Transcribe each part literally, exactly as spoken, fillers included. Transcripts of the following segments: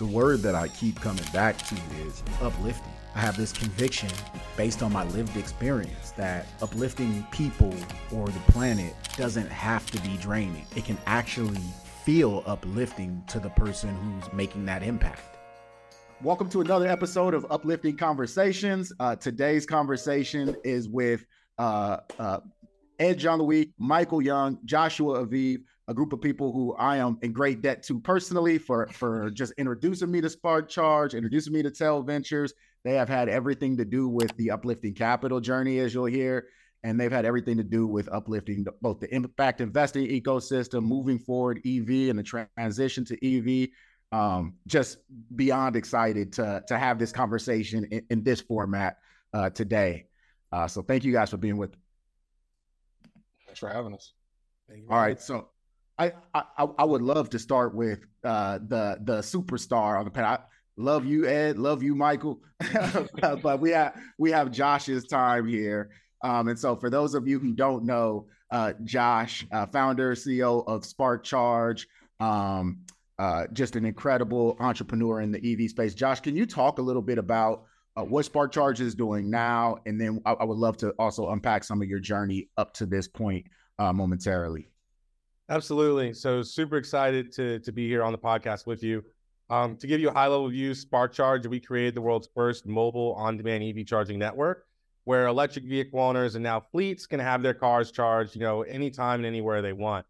the word that I keep coming back to is uplifting. I have this conviction based on my lived experience that uplifting people or the planet doesn't have to be draining. It can actually feel uplifting to the person who's making that impact. Welcome to another episode of Uplifting Conversations. Uh, today's conversation is with uh, uh, Ed Jean-Louis, Michael Young, Joshua Aviv, a group of people who I am in great debt to personally for, for just introducing me to Spark Charge, introducing me to Tale Ventures. They have had everything to do with the Uplifting Capital journey, as you'll hear, and they've had everything to do with uplifting both the impact investing ecosystem, moving forward E V and the transition to E V. Um, just beyond excited to to have this conversation in, in this format uh, today. Uh, so thank you guys for being with. Thanks for having us. Thank you. All right, so I, I I would love to start with uh, the the superstar on the panel. I love you, Ed. Love you, Michael. But we have we have Josh's time here. Um, and so for those of you who don't know, uh, Josh, uh, founder, C E O of Spark Charge. Um, Uh, just an incredible entrepreneur in the E V space. Josh, can you talk a little bit about uh, what Spark Charge is doing now? And then I, I would love to also unpack some of your journey up to this point uh, momentarily. Absolutely. So super excited to, to be here on the podcast with you. Um, to give you a high-level view, Spark Charge, we created the world's first mobile on-demand E V charging network where electric vehicle owners and now fleets can have their cars charged, you know, anytime and anywhere they want.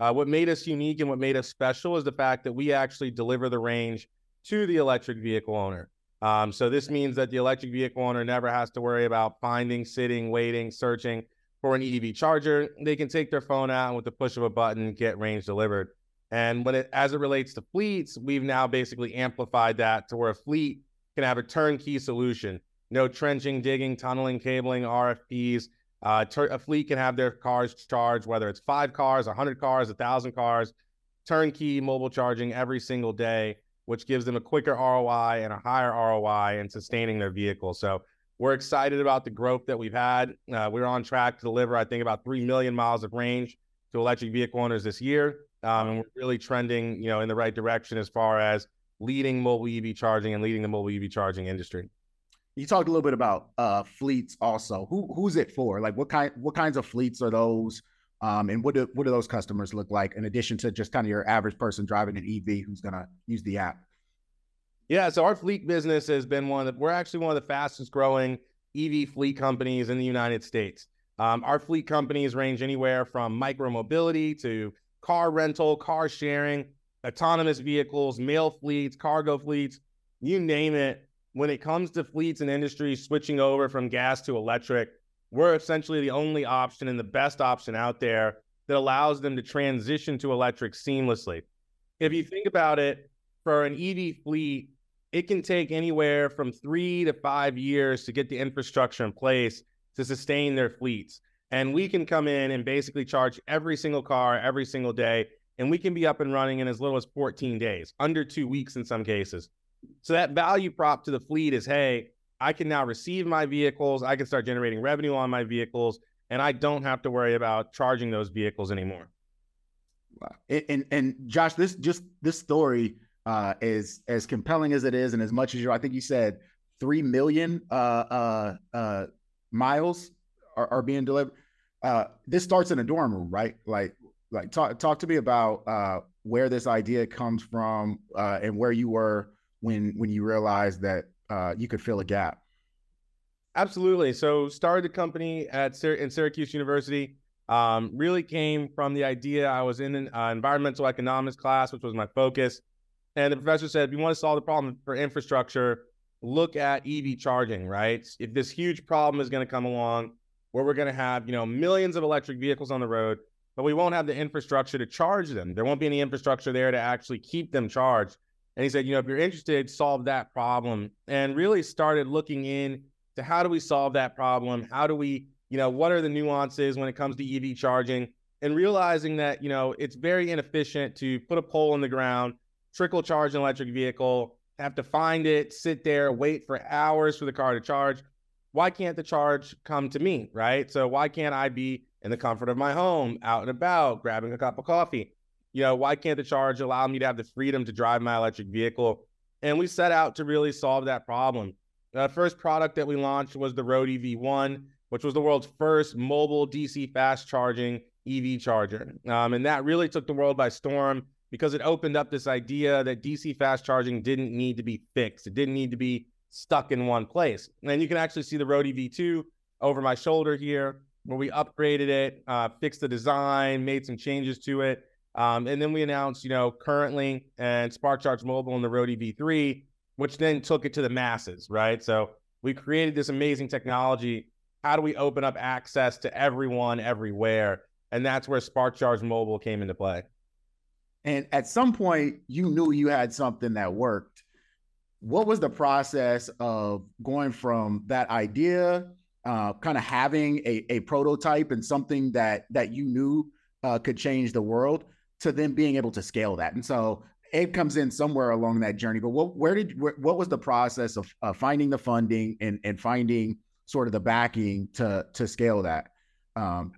Uh, what made us unique and what made us special is the fact that we actually deliver the range to the electric vehicle owner. Um, so this means that the electric vehicle owner never has to worry about finding, sitting, waiting, searching for an E V charger. They can take their phone out and with the push of a button, get range delivered. And when it, as it relates to fleets, we've now basically amplified that to where a fleet can have a turnkey solution. No trenching, digging, tunneling, cabling, R F Ps. Uh, ter- a fleet can have their cars charged, whether it's five cars, one hundred cars, one thousand cars, turnkey mobile charging every single day, which gives them a quicker R O I and a higher R O I in sustaining their vehicle. So we're excited about the growth that we've had. Uh, we're on track to deliver, I think, about three million miles of range to electric vehicle owners this year. Um, and we're really trending, you know, in the right direction as far as leading mobile E V charging and leading the mobile E V charging industry. You talked a little bit about uh, fleets also. Who who's it for? Like what kind what kinds of fleets are those? Um, and what do what do those customers look like in addition to just kind of your average person driving an E V who's gonna use the app? Yeah, so our fleet business has been one of the, we're actually one of the fastest growing E V fleet companies in the United States. Um, our fleet companies range anywhere from micro mobility to car rental, car sharing, autonomous vehicles, mail fleets, cargo fleets, you name it. When it comes to fleets and industries switching over from gas to electric, we're essentially the only option and the best option out there that allows them to transition to electric seamlessly. If you think about it, for an E V fleet, it can take anywhere from three to five years to get the infrastructure in place to sustain their fleets. And we can come in and basically charge every single car every single day, and we can be up and running in as little as fourteen days, under two weeks in some cases. So that value prop to the fleet is, hey, I can now receive my vehicles, I can start generating revenue on my vehicles, and I don't have to worry about charging those vehicles anymore. Wow. And, and, and Josh, this just this story uh, is as compelling as it is, and as much as you, I think you said three million uh, uh, uh, miles are, are being delivered. Uh, this starts in a dorm room, right? Like, like talk talk to me about uh, where this idea comes from uh, and where you were when when you realized that uh, you could fill a gap? Absolutely. So started the company at Sy- in Syracuse University, um, really came from the idea. I was in an uh, environmental economics class, which was my focus. And the professor said, if you want to solve the problem for infrastructure, look at E V charging, right? If this huge problem is going to come along where we're going to have, you know, millions of electric vehicles on the road, but we won't have the infrastructure to charge them. There won't be any infrastructure there to actually keep them charged. And he said, you know, if you're interested, solve that problem. And really started looking in to how do we solve that problem? How do we, you know, what are the nuances when it comes to E V charging? And realizing that, you know, it's very inefficient to put a pole in the ground, trickle charge an electric vehicle, have to find it, sit there, wait for hours for the car to charge. Why can't the charge come to me, right? So why can't I be in the comfort of my home, out and about, grabbing a cup of coffee? You know, why can't the charge allow me to have the freedom to drive my electric vehicle? And we set out to really solve that problem. The first product that we launched was the Rodie V one, which was the world's first mobile D C fast charging E V charger. Um, and that really took the world by storm because it opened up this idea that D C fast charging didn't need to be fixed. It didn't need to be stuck in one place. And you can actually see the Rodie V two over my shoulder here, where we upgraded it, uh, fixed the design, made some changes to it. Um, and then we announced, you know, currently and Spark Charge Mobile and the Rodie V three, which then took it to the masses, right? So we created this amazing technology. How do we open up access to everyone, everywhere? And that's where Spark Charge Mobile came into play. And at some point, you knew you had something that worked. What was the process of going from that idea, uh, kind of having a, a prototype and something that that you knew uh, could change the world, to then being able to scale that? And so Ed comes in somewhere along that journey, but what, where did, where, what was the process of uh, finding the funding and, and finding sort of the backing to, to scale that? Um,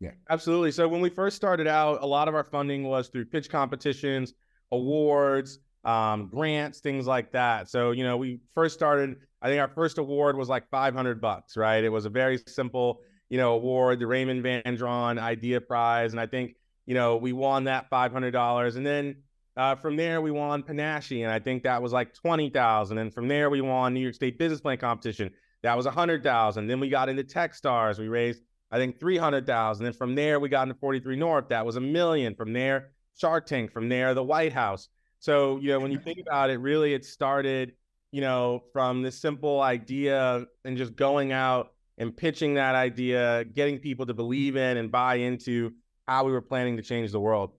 yeah, absolutely. So when we first started out, a lot of our funding was through pitch competitions, awards, um, grants, things like that. So, you know, we first started, I think our first award was like five hundred bucks, right? It was a very simple, you know, award, the Raymond Van Dron Idea Prize. And I think, you know, we won that five hundred dollars, and then, Uh, from there, we won Panache, and I think that was like twenty thousand. And from there, we won New York State Business Plan Competition. That was one hundred thousand. Then we got into TechStars. We raised, I think, three hundred thousand. And from there, we got into forty-three North. That was a million. From there, Shark Tank. From there, the White House. So, you know, when you think about it, really, it started, you know, from this simple idea and just going out and pitching that idea, getting people to believe in and buy into how we were planning to change the world.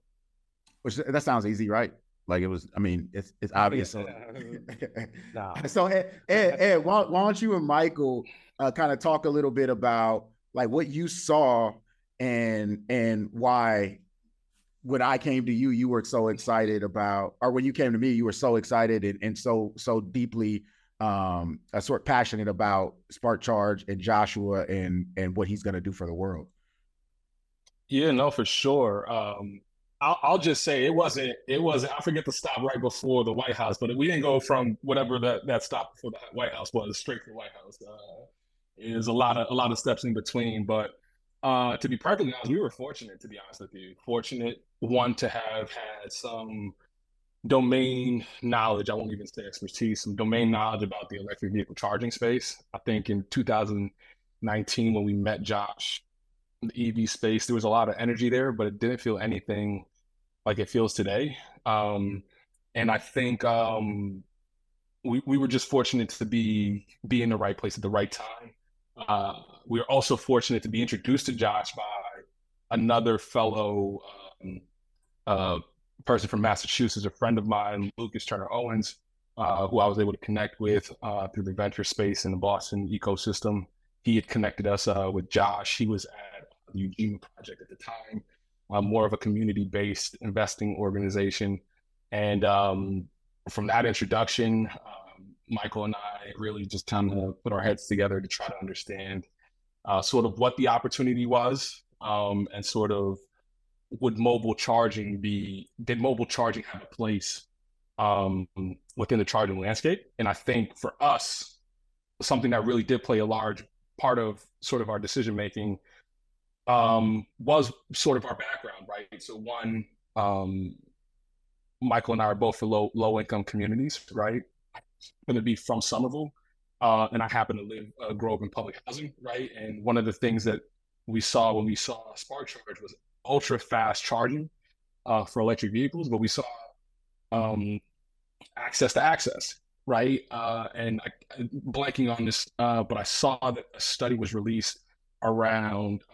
Which that sounds easy, right? Like it was, I mean, it's it's obvious. Yeah. Nah. So Ed, Ed, Ed why, why don't you and Michael uh, kind of talk a little bit about like what you saw and and why when I came to you, you were so excited about, or when you came to me, you were so excited and, and so so deeply um, uh, sort of passionate about Spark Charge and Joshua and and what he's going to do for the world. Yeah, no, for sure. Um... I'll, I'll just say it wasn't, it wasn't, I forget the stop right before the White House, but we didn't go from whatever that, that stop before the White House was straight to the White House. Uh, there's a lot of, a lot of steps in between, but uh, to be perfectly honest, we were fortunate, to be honest with you, fortunate one to have had some domain knowledge. I won't even say expertise, some domain knowledge about the electric vehicle charging space. I think in two thousand nineteen, when we met Josh, the E V space, there was a lot of energy there, but it didn't feel anything like it feels today. Um, and I think um, we, we were just fortunate to be, be in the right place at the right time. Uh, we were also fortunate to be introduced to Josh by another fellow um, uh, person from Massachusetts, a friend of mine, Lucas Turner Owens, uh, who I was able to connect with uh, through the venture space in the Boston ecosystem. He had connected us uh, with Josh. He was at the Ujima Project at the time, uh, more of a community-based investing organization. And um, from that introduction, um, Michael and I really just kind of put our heads together to try to understand uh, sort of what the opportunity was um, and sort of would mobile charging be, did mobile charging have a place um, within the charging landscape? And I think for us, something that really did play a large part of sort of our decision-making Um, was sort of our background, right? So one, um, Michael and I are both for low, low income communities, right? I'm going to be from Somerville, uh, and I happen to live, uh, grow up in public housing, right? And one of the things that we saw when we saw Spark Charge was ultra fast charging uh, for electric vehicles, but we saw um, access to access, right? Uh, and I, I'm blanking on this, uh, but I saw that a study was released around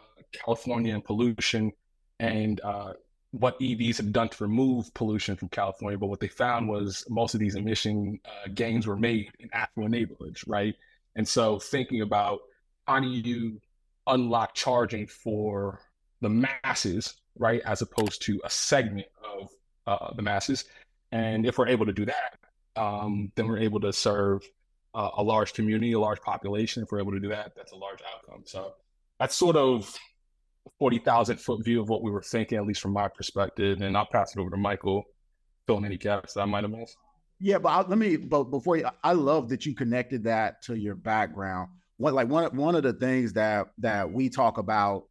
California and pollution and uh, what E Vs have done to remove pollution from California. But what they found was most of these emission uh, gains were made in affluent neighborhoods, right? And so thinking about how do you unlock charging for the masses, right, as opposed to a segment of uh, the masses. And if we're able to do that, um, then we're able to serve uh, a large community, a large population. If we're able to do that, that's a large outcome. So that's sort of forty thousand foot view of what we were thinking, at least from my perspective. And I'll pass it over to Michael, fill in any gaps that I might have missed. Yeah, but I, let me, but before you, I love that you connected that to your background. What, like one, one of the things that, that we talk about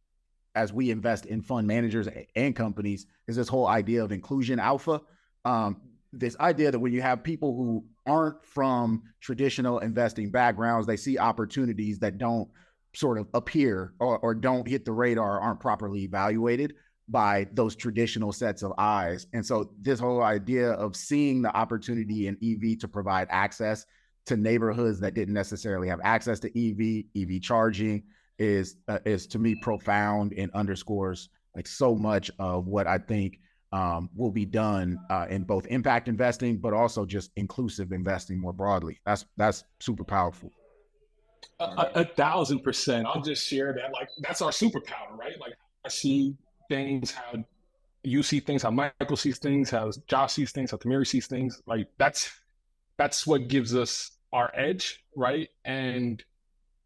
as we invest in fund managers and companies is this whole idea of inclusion alpha. Um, this idea that when you have people who aren't from traditional investing backgrounds, they see opportunities that don't sort of appear or, or don't hit the radar, aren't properly evaluated by those traditional sets of eyes. And so this whole idea of seeing the opportunity in E V to provide access to neighborhoods that didn't necessarily have access to E V, E V charging is, uh, is to me profound and underscores like so much of what I think um, will be done uh, in both impact investing, but also just inclusive investing more broadly. That's, that's super powerful. A, a, a thousand percent. I'll just share that. Like, that's our superpower, right? Like I see things, how you see things, how Michael sees things, how Josh sees things, how Tamiri sees things. Like that's, that's what gives us our edge, right? And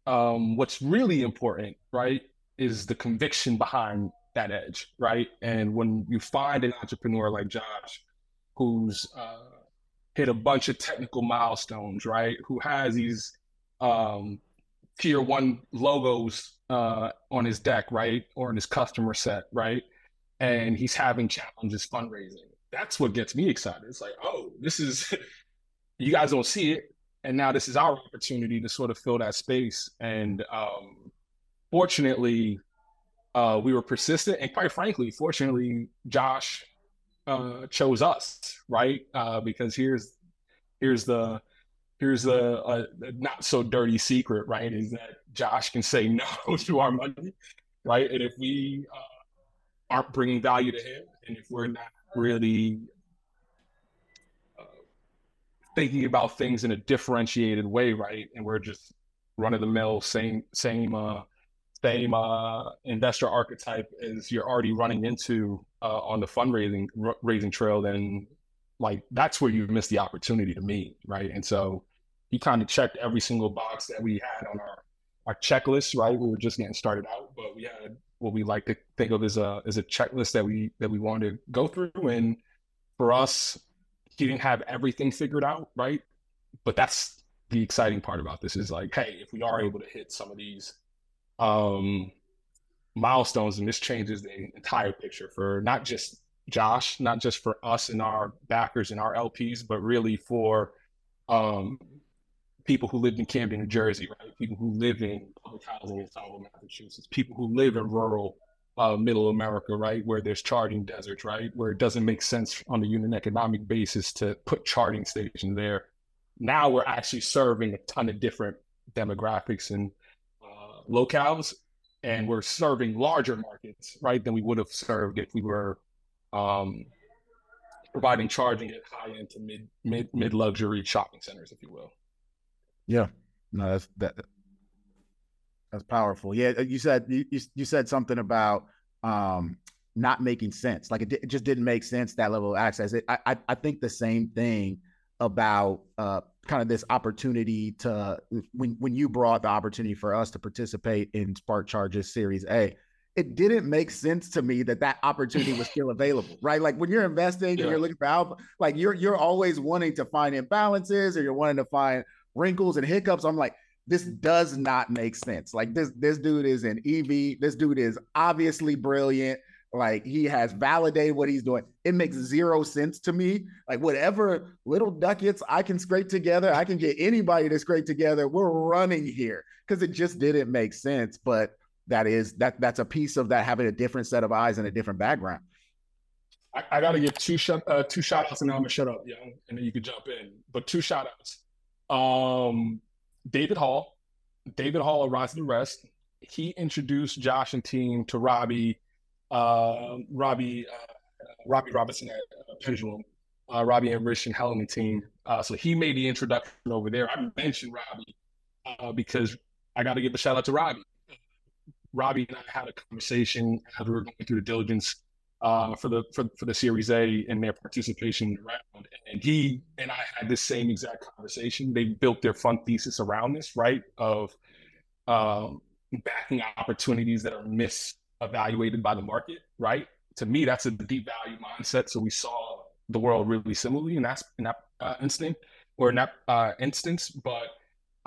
um, what's really important, right, is the conviction behind that edge, right? And when you find an entrepreneur like Josh, who's uh, hit a bunch of technical milestones, right, who has these um, tier one logos uh, on his deck, right, or in his customer set, right, and he's having challenges fundraising. That's what gets me excited. It's like, oh, this is... you guys don't see it. And now this is our opportunity to sort of fill that space. And um, fortunately, uh, we were persistent. And quite frankly, fortunately, Josh uh, chose us, right? Uh, because here's here's the here's the uh, not so dirty secret, right? Is that Josh can say no to our money, right? And if we uh, aren't bringing value to him, and if we're not really thinking about things in a differentiated way, right? And we're just run of the mill, same, same, uh, same uh, investor archetype as you're already running into uh, on the fundraising r- raising trail. Then, like that's where you've missed the opportunity to me, right? And so he kind of checked every single box that we had on our our checklist, right? We were just getting started out, but we had what we like to think of as a as a checklist that we that we wanted to go through. And for us, he didn't have everything figured out, right? But that's the exciting part about this is like, hey, if we are able to hit some of these um, milestones, and this changes the entire picture for not just Josh, not just for us and our backers and our L Ps, but really for um, people who lived in Camden, New Jersey, right? People who live in public housing in Somerville, Massachusetts, people who live in rural Uh, middle America, right, where there's charging deserts, right, where it doesn't make sense on a unit economic basis to put charging stations there. Now we're actually serving a ton of different demographics and uh, locales, and we're serving larger markets, right, than we would have served if we were um, providing charging at high-end to mid, mid, mid-luxury shopping centers, if you will. Yeah, no, that's that. That's powerful. Yeah, you said you you said something about um, not making sense. Like it, di- it just didn't make sense, that level of access. It, I I think the same thing about uh, kind of this opportunity to when when you brought the opportunity for us to participate in Spark Charges Series A. It didn't make sense to me that that opportunity was still available, right? Like when you're investing yeah. and you're looking for alpha, like you're you're always wanting to find imbalances or you're wanting to find wrinkles and hiccups. I'm like, this does not make sense. Like this, this dude is an E V. This dude is obviously brilliant. Like he has validated what he's doing. It makes zero sense to me. Like whatever little ducats I can scrape together, I can get anybody to scrape together. We're running here because it just didn't make sense. But that is that that's a piece of that having a different set of eyes and a different background. I, I got to give two shut uh, two shout outs and now I'm gonna shut up, yo, and then you can jump in. But two shout outs. Um. David Hall, David Hall of Rise of the Rest, he introduced Josh and team to Robbie, uh, Robbie, uh, Robbie Robinson at uh, Pendulum, uh, Robbie and Rich and Helen and team. Uh, so he made the introduction over there. I mentioned Robbie uh, because I got to give a shout out to Robbie. Robbie and I had a conversation as we were going through the diligence uh, for the for, for the Series A and their participation round. And he and I had this same exact conversation. They built their fund thesis around this, right? Of um, backing opportunities that are misevaluated by the market, right? To me, that's a deep value mindset. So we saw the world really similarly, and that's and that uh, incident or not uh, instance, but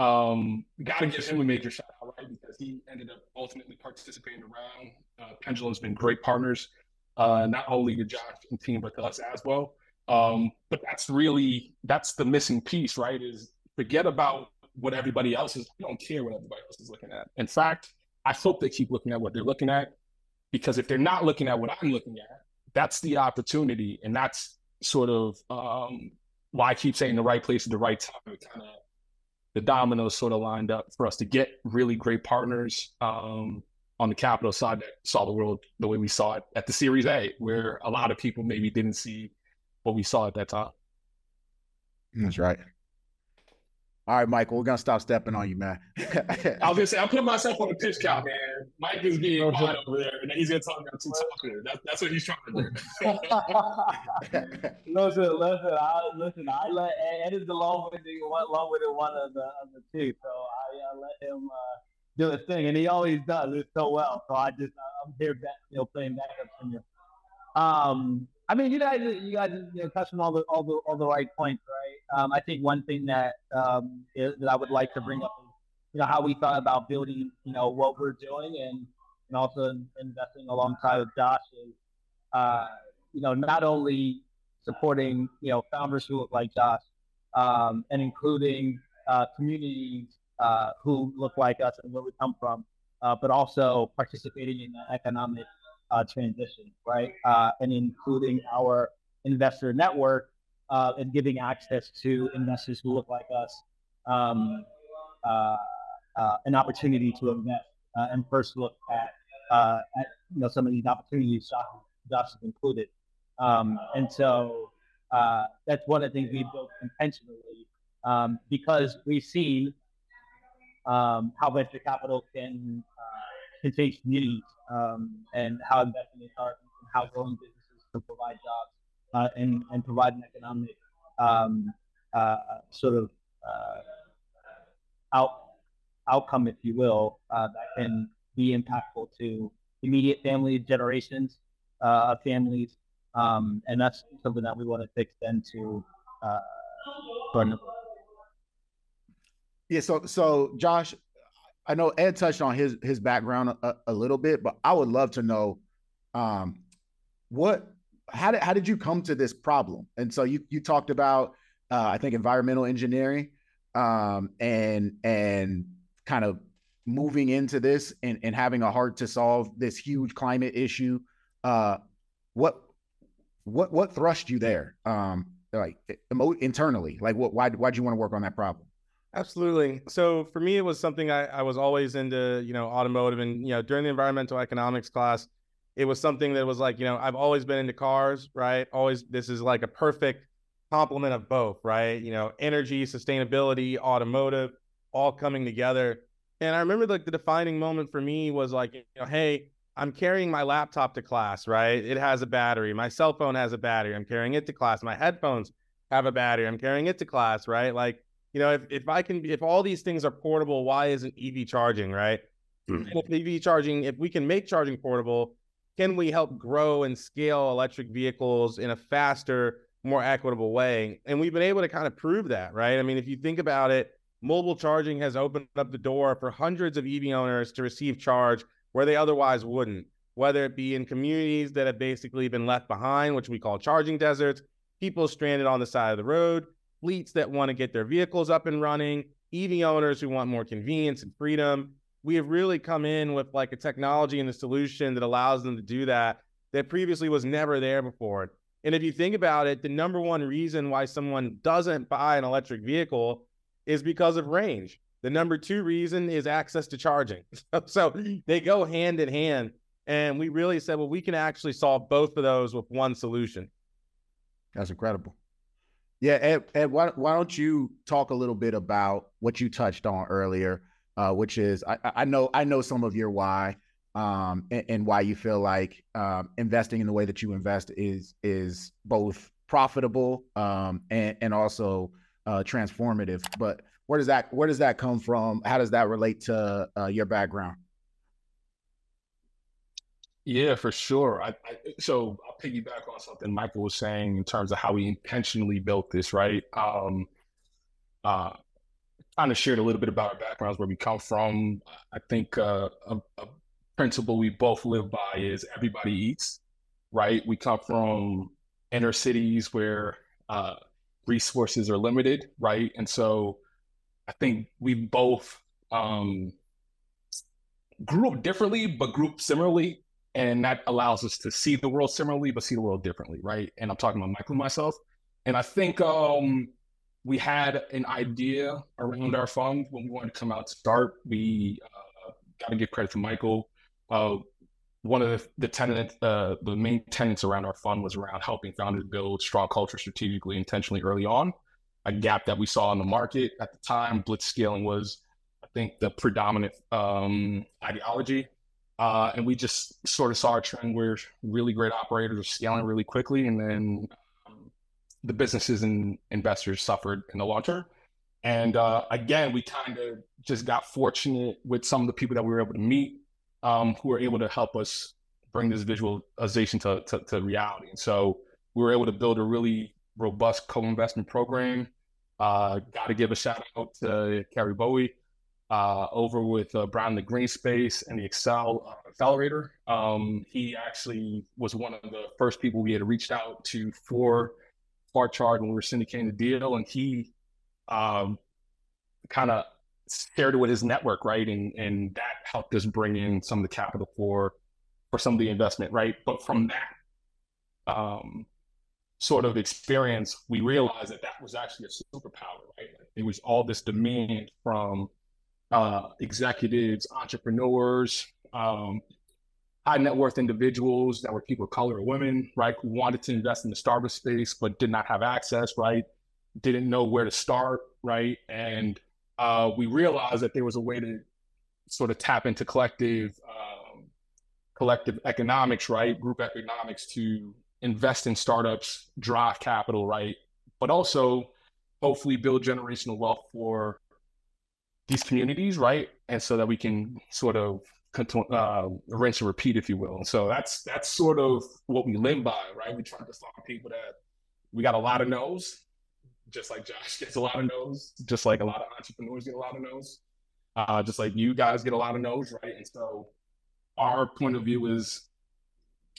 um, got to give him a major shout out, right? Because he ended up ultimately participating around. Uh, Pendulum's been great partners, uh, not only to Josh and team, but to us as well. Um, but that's really, that's the missing piece, right? Is forget about what everybody else is. I don't care what everybody else is looking at. In fact, I hope they keep looking at what they're looking at, because if they're not looking at what I'm looking at, that's the opportunity. And that's sort of um, why I keep saying the right place at the right time. Kind of the dominoes sort of lined up for us to get really great partners um, on the capital side that saw the world the way we saw it at the Series A, where a lot of people maybe didn't see what we saw at that time. That's right. All right, Michael, we're going to stop stepping on you, man. I was going to say, I put myself on the pitch count, man. Mike is being wide okay. over there, and he's going to talk about two talkers. That, that's what he's trying to do. listen, listen, I, listen, I let Ed is the long-winded, long-winded one of the, of the two, so I, I let him uh, do his thing, and he always does it so well. So I just, I'm here back, still playing back up from you. Um, I mean, you guys, you guys, you know, touched on all the, all the, all the right points, right? Um, I think one thing that um, is, that I would like to bring up is, you know, how we thought about building, you know, what we're doing, and and also investing alongside with Josh is, uh, you know, not only supporting, you know, founders who look like Josh, um, and including uh, communities uh, who look like us and where we come from, uh, but also participating in the economic Uh, transition, right? Uh, and including our investor network uh, and giving access to investors who look like us um, uh, uh, an opportunity to invest uh, and first look at, uh, at, you know, some of these opportunities, Josh has included. Um, and so uh, that's one of the things we built intentionally um, because we see um, how venture capital can uh, can change communities. Um, and how investing in startups and how growing businesses can provide jobs uh, and, and provide an economic um, uh, sort of uh, out, outcome, if you will, uh, that can be impactful to immediate family generations uh, of families. Um, and that's something that we want to extend to uh, for Yeah, so, so Josh, I know Ed touched on his his background a, a little bit, but I would love to know um, what how did how did you come to this problem? And so you you talked about uh, I think environmental engineering um, and and kind of moving into this and, and having a heart to solve this huge climate issue. Uh, what what what thrust you there? Um, like emo- internally, like what why why'd you want to work on that problem? Absolutely. So for me, it was something I, I was always into, you know, automotive and, you know, during the environmental economics class, it was something that was like, you know, I've always been into cars, right? Always, this is like a perfect complement of both, right? You know, energy, sustainability, automotive, all coming together. And I remember like the defining moment for me was like, you know, hey, I'm carrying my laptop to class, right? It has a battery. My cell phone has a battery. I'm carrying it to class. My headphones have a battery. I'm carrying it to class, right? Like, you know, if, if I can, if all these things are portable, why isn't E V charging, right? Mm-hmm. And if E V charging, if we can make charging portable, can we help grow and scale electric vehicles in a faster, more equitable way? And we've been able to kind of prove that, right? I mean, if you think about it, mobile charging has opened up the door for hundreds of E V owners to receive charge where they otherwise wouldn't, whether it be in communities that have basically been left behind, which we call charging deserts, people stranded on the side of the road, fleets that want to get their vehicles up and running, E V owners who want more convenience and freedom. We have really come in with like a technology and a solution that allows them to do that, that previously was never there before. And if you think about it, the number one reason why someone doesn't buy an electric vehicle is because of range. The number two reason is access to charging. So they go hand in hand. And we really said, well, we can actually solve both of those with one solution. That's incredible. Yeah, Ed, Ed why, why don't you talk a little bit about what you touched on earlier, uh, which is I, I know I know some of your why um, and, and why you feel like um, investing in the way that you invest is is both profitable um, and, and also uh, transformative. But where does that where does that come from? How does that relate to uh, your background? Yeah, for sure. I, I, so I'll piggyback on something Michael was saying in terms of how we intentionally built this, right? Um, uh, kind of shared a little bit about our backgrounds, where we come from. I think uh, a, a principle we both live by is everybody eats, right? We come from inner cities where uh, resources are limited, right? And so I think we both um, grew up differently, but grew up similarly. And that allows us to see the world similarly, but see the world differently, right? And I'm talking about Michael and myself. And I think um, we had an idea around our fund when we wanted to come out to start. We uh, got to give credit to Michael. Uh, one of the, the tenants, uh, the main tenets around our fund was around helping founders build strong culture strategically, intentionally early on. A gap that we saw in the market at the time, blitzscaling was, I think, the predominant um, ideology. Uh, and we just sort of saw a trend where really great operators are scaling really quickly, and then um, the businesses and investors suffered in the long term. And uh, again, we kind of just got fortunate with some of the people that we were able to meet, um, who were able to help us bring this visualization to, to, to reality. And so we were able to build a really robust co-investment program. Uh, got to give a shout out to Carrie Bowie. Uh, over with uh, Brian Green Space and the Excel Accelerator. Um, he actually was one of the first people we had reached out to for Spark Charge when we were syndicating the deal, and he um, kind of shared it with his network, right? And and that helped us bring in some of the capital for for some of the investment, right? But from that um, sort of experience, we realized that that was actually a superpower, right? Like, it was all this demand from Uh, executives, entrepreneurs, um, high net worth individuals that were people of color or women, right, who wanted to invest in the startup space but did not have access, right, didn't know where to start, right, and uh, we realized that there was a way to sort of tap into collective, um, collective economics, right, group economics to invest in startups, drive capital, right, but also hopefully build generational wealth for these communities, right? And so that we can sort of uh, rinse and repeat, if you will. And so that's that's sort of what we live by, right? We try to find people that we got a lot of no's, just like Josh gets a lot of no's, just like a lot of entrepreneurs get a lot of no's, uh, just like you guys get a lot of no's, right? And so our point of view is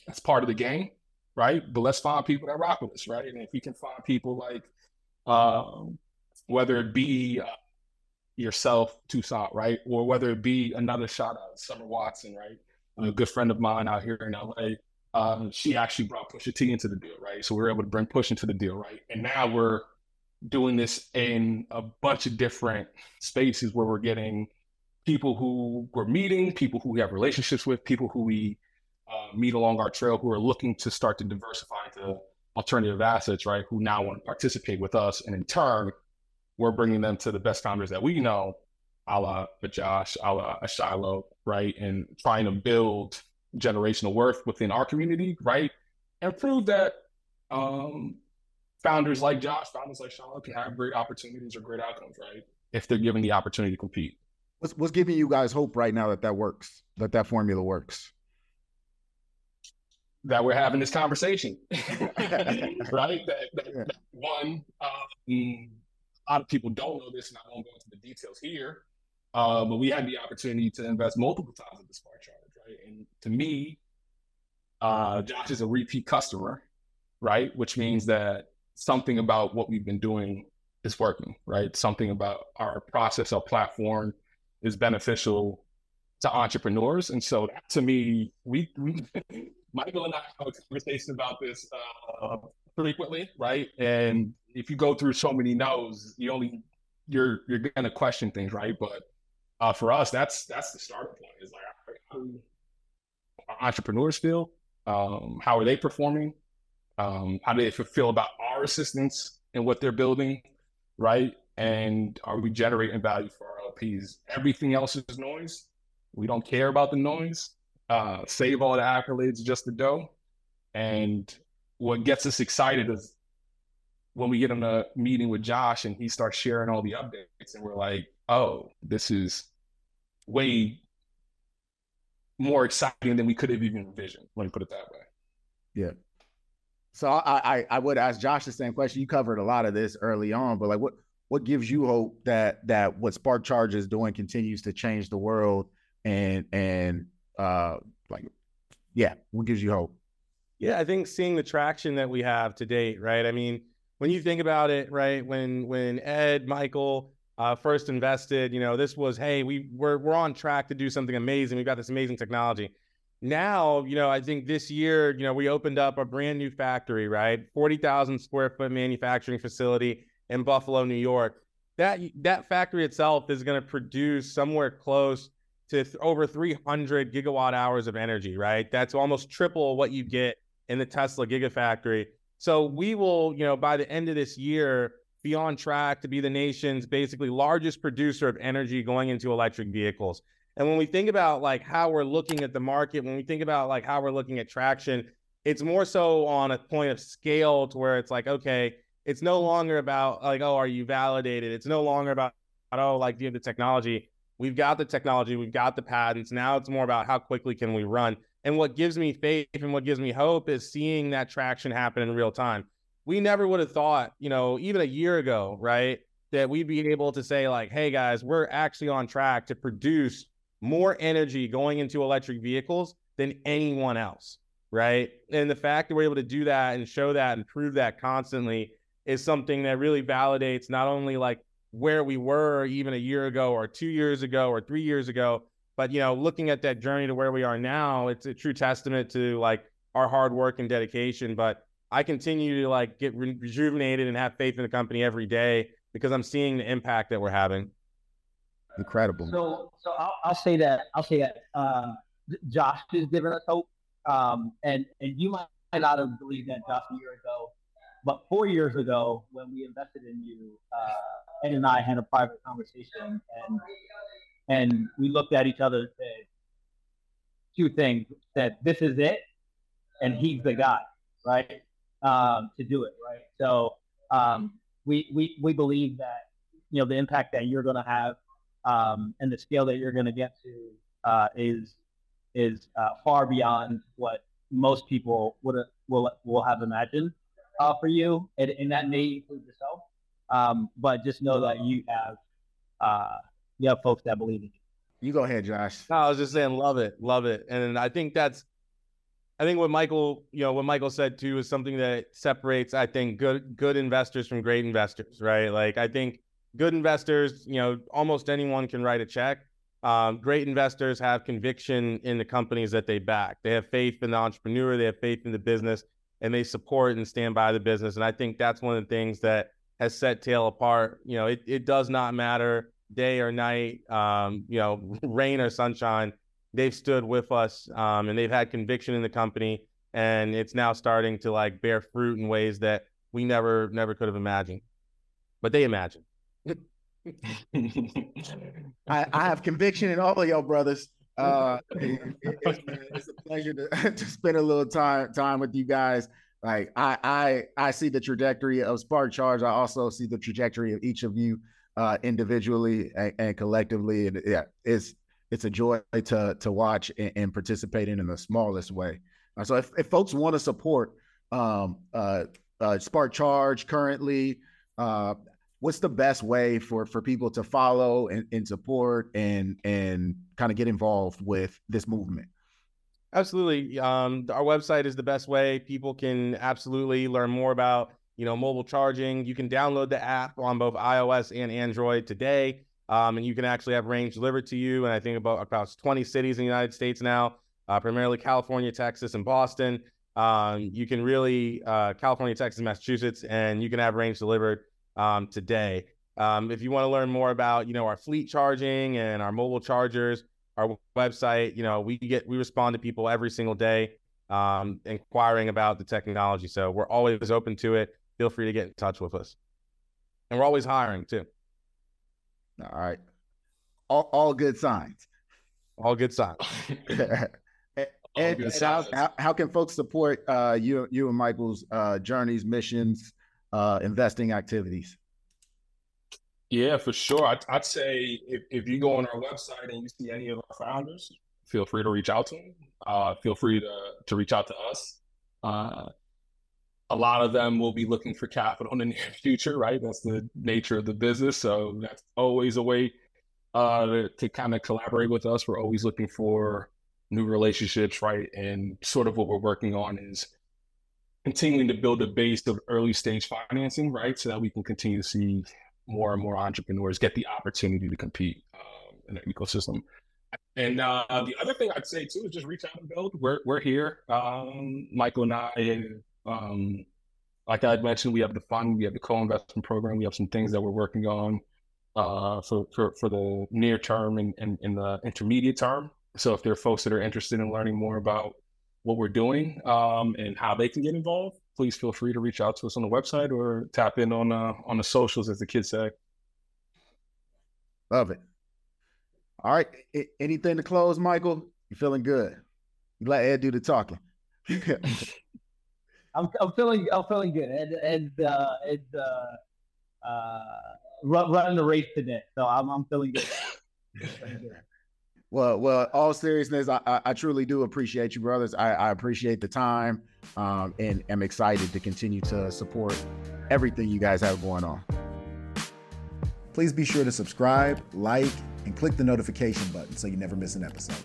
that's part of the game, right? But let's find people that rock with us, right? And if we can find people like, uh, whether it be uh, yourself, Tucson, right? Or whether it be another shout out, Summer Watson, right? A good friend of mine out here in L A, um, she actually brought Pusha T into the deal, right? So we were able to bring Push into the deal, right? And now we're doing this in a bunch of different spaces where we're getting people who we're meeting, people who we have relationships with, people who we uh, meet along our trail who are looking to start to diversify into alternative assets, right? Who now want to participate with us, and in turn, we're bringing them to the best founders that we know, a la Josh, a la Shiloh, right? And trying to build generational worth within our community, right? And prove that um, founders like Josh, founders like Shiloh can have great opportunities or great outcomes, right? If they're given the opportunity to compete. What's, what's giving you guys hope right now that that works, that that formula works? That we're having this conversation, right? That, that, yeah. that one, uh, mm, a lot of people don't know this, and I won't go into the details here, uh, but we had the opportunity to invest multiple times at the Spark Charge, right? And to me, uh, Josh is a repeat customer, right? Which means that something about what we've been doing is working, right? Something about our process, our platform is beneficial to entrepreneurs. And so that, to me, we, we Michael and I have a conversation about this uh, frequently, right? And if you go through so many no's, you only you're you're gonna question things, right? But uh, for us, that's that's the starting point. Is like, how do our entrepreneurs feel? Um, how are they performing? Um, how do they feel about our assistance and what they're building, right? And are we generating value for our L Ps? Everything else is noise. We don't care about the noise. Uh, save all the accolades, just the dough. And what gets us excited is when we get in a meeting with Josh and he starts sharing all the updates, and we're like, oh, this is way more exciting than we could have even envisioned. Let me put it that way. Yeah. So I, I, I would ask Josh the same question. You covered a lot of this early on, but like, what, what gives you hope that, that what Spark Charge is doing continues to change the world and, and uh, like, yeah, what gives you hope? Yeah, I think seeing the traction that we have to date, right? I mean, when you think about it, right, when, when Ed, Michael uh, first invested, you know, this was, hey, we we're, we're on track to do something amazing. We've got this amazing technology. Now, you know, I think this year, you know, we opened up a brand new factory, right? forty thousand square foot manufacturing facility in Buffalo, New York. That, that factory itself is going to produce somewhere close to th- over three hundred gigawatt hours of energy, right? That's almost triple what you get in the Tesla Gigafactory. So we will, you know, by the end of this year, be on track to be the nation's basically largest producer of energy going into electric vehicles. And when we think about like how we're looking at the market, when we think about like how we're looking at traction, it's more so on a point of scale to where it's like, okay, it's no longer about like, oh, are you validated? It's no longer about, oh, like, do you have the technology? We've got the technology, we've got the patents. Now it's more about how quickly can we run. And what gives me faith and what gives me hope is seeing that traction happen in real time. We never would have thought, you know, even a year ago, right, that we'd be able to say like, hey guys, we're actually on track to produce more energy going into electric vehicles than anyone else, right? And the fact that we're able to do that and show that and prove that constantly is something that really validates not only like where we were even a year ago or two years ago or three years ago, but, you know, looking at that journey to where we are now, it's a true testament to like our hard work and dedication. But I continue to like get re- rejuvenated and have faith in the company every day because I'm seeing the impact that we're having. Incredible. So, so I'll, I'll say that, I'll say that uh, Josh has given us hope. Um, and, and you might not have believed that, Josh, a year ago, but four years ago when we invested in you, uh, Ed and I had a private conversation and And we looked at each other and said two things, that this is it, and he's the guy, right, um, to do it, right? So um, we, we we believe that, you know, the impact that you're going to have um, and the scale that you're going to get to uh, is is uh, far beyond what most people would will will have imagined uh, for you, and, and that may include yourself, um, but just know that you have uh, – you have folks that believe in you. You go ahead, Josh. No, I was just saying, love it, love it. And I think that's, I think what Michael, you know, what Michael said too is something that separates, I think, good, good investors from great investors, right? Like, I think good investors, you know, almost anyone can write a check. Um, great investors have conviction in the companies that they back. They have faith in the entrepreneur, they have faith in the business, and they support and stand by the business. And I think that's one of the things that has set Tale apart. You know, it, it does not matter day or night, um, you know, rain or sunshine, they've stood with us um, and they've had conviction in the company, and it's now starting to like bear fruit in ways that we never, never could have imagined, but they imagined. I, I have conviction in all of y'all brothers. Uh, it, it, it's, it's a pleasure to, to spend a little time, time with you guys. Like I, I, I see the trajectory of Spark Charge. I also see the trajectory of each of you Uh, individually and, and collectively, and yeah, it's it's a joy to to watch and, and participate in in the smallest way. Uh, so if, if folks want to support um, uh, uh, Spark Charge currently, uh, what's the best way for, for people to follow and, and support and and kind of get involved with this movement? Absolutely, um, our website is the best way. People can absolutely learn more about, you know, mobile charging. You can download the app on both iOS and Android today. Um, and you can actually have range delivered to you. And I think about across twenty cities in the United States now, uh, primarily California, Texas, and Boston. Um, you can really, uh, California, Texas, Massachusetts, and you can have range delivered um, today. Um, if you want to learn more about, you know, our fleet charging and our mobile chargers, our website, you know, we get, we respond to people every single day um, inquiring about the technology. So we're always open to it. Feel free to get in touch with us. And we're always hiring too. All right. All, all good signs. All good signs. and and, good and signs. How, how can folks support uh, you, you and Michael's uh, journeys, missions, uh, investing activities? Yeah, for sure. I'd, I'd say if, if you go on our website and you see any of our founders, feel free to reach out to them. Uh, feel free to, to reach out to us. Uh, a lot of them will be looking for capital in the near future, right? That's the nature of the business. So that's always a way uh, to, to kind of collaborate with us. We're always looking for new relationships, right? And sort of what we're working on is continuing to build a base of early stage financing, right? So that we can continue to see more and more entrepreneurs get the opportunity to compete um, in the ecosystem. And uh, the other thing I'd say too is just reach out and build. We're we're here. Um, Michael and I, um, like I had mentioned, we have the fund, we have the co-investment program, we have some things that we're working on uh, for, for for the near term and, and, and the intermediate term. So if there are folks that are interested in learning more about what we're doing um, and how they can get involved, please feel free to reach out to us on the website or tap in on uh, on the socials, as the kids say. Love it. All right. I- anything to close, Michael? You feeling good? You let Ed do the talking. I'm, I'm feeling. I'm feeling good. Ed, Ed, uh, Ed uh, uh, running the race today, so I'm, I'm feeling good. Well, well. All seriousness, I, I, I truly do appreciate you, brothers. I, I appreciate the time, um, and am excited to continue to support everything you guys have going on. Please be sure to subscribe, like, and click the notification button so you never miss an episode.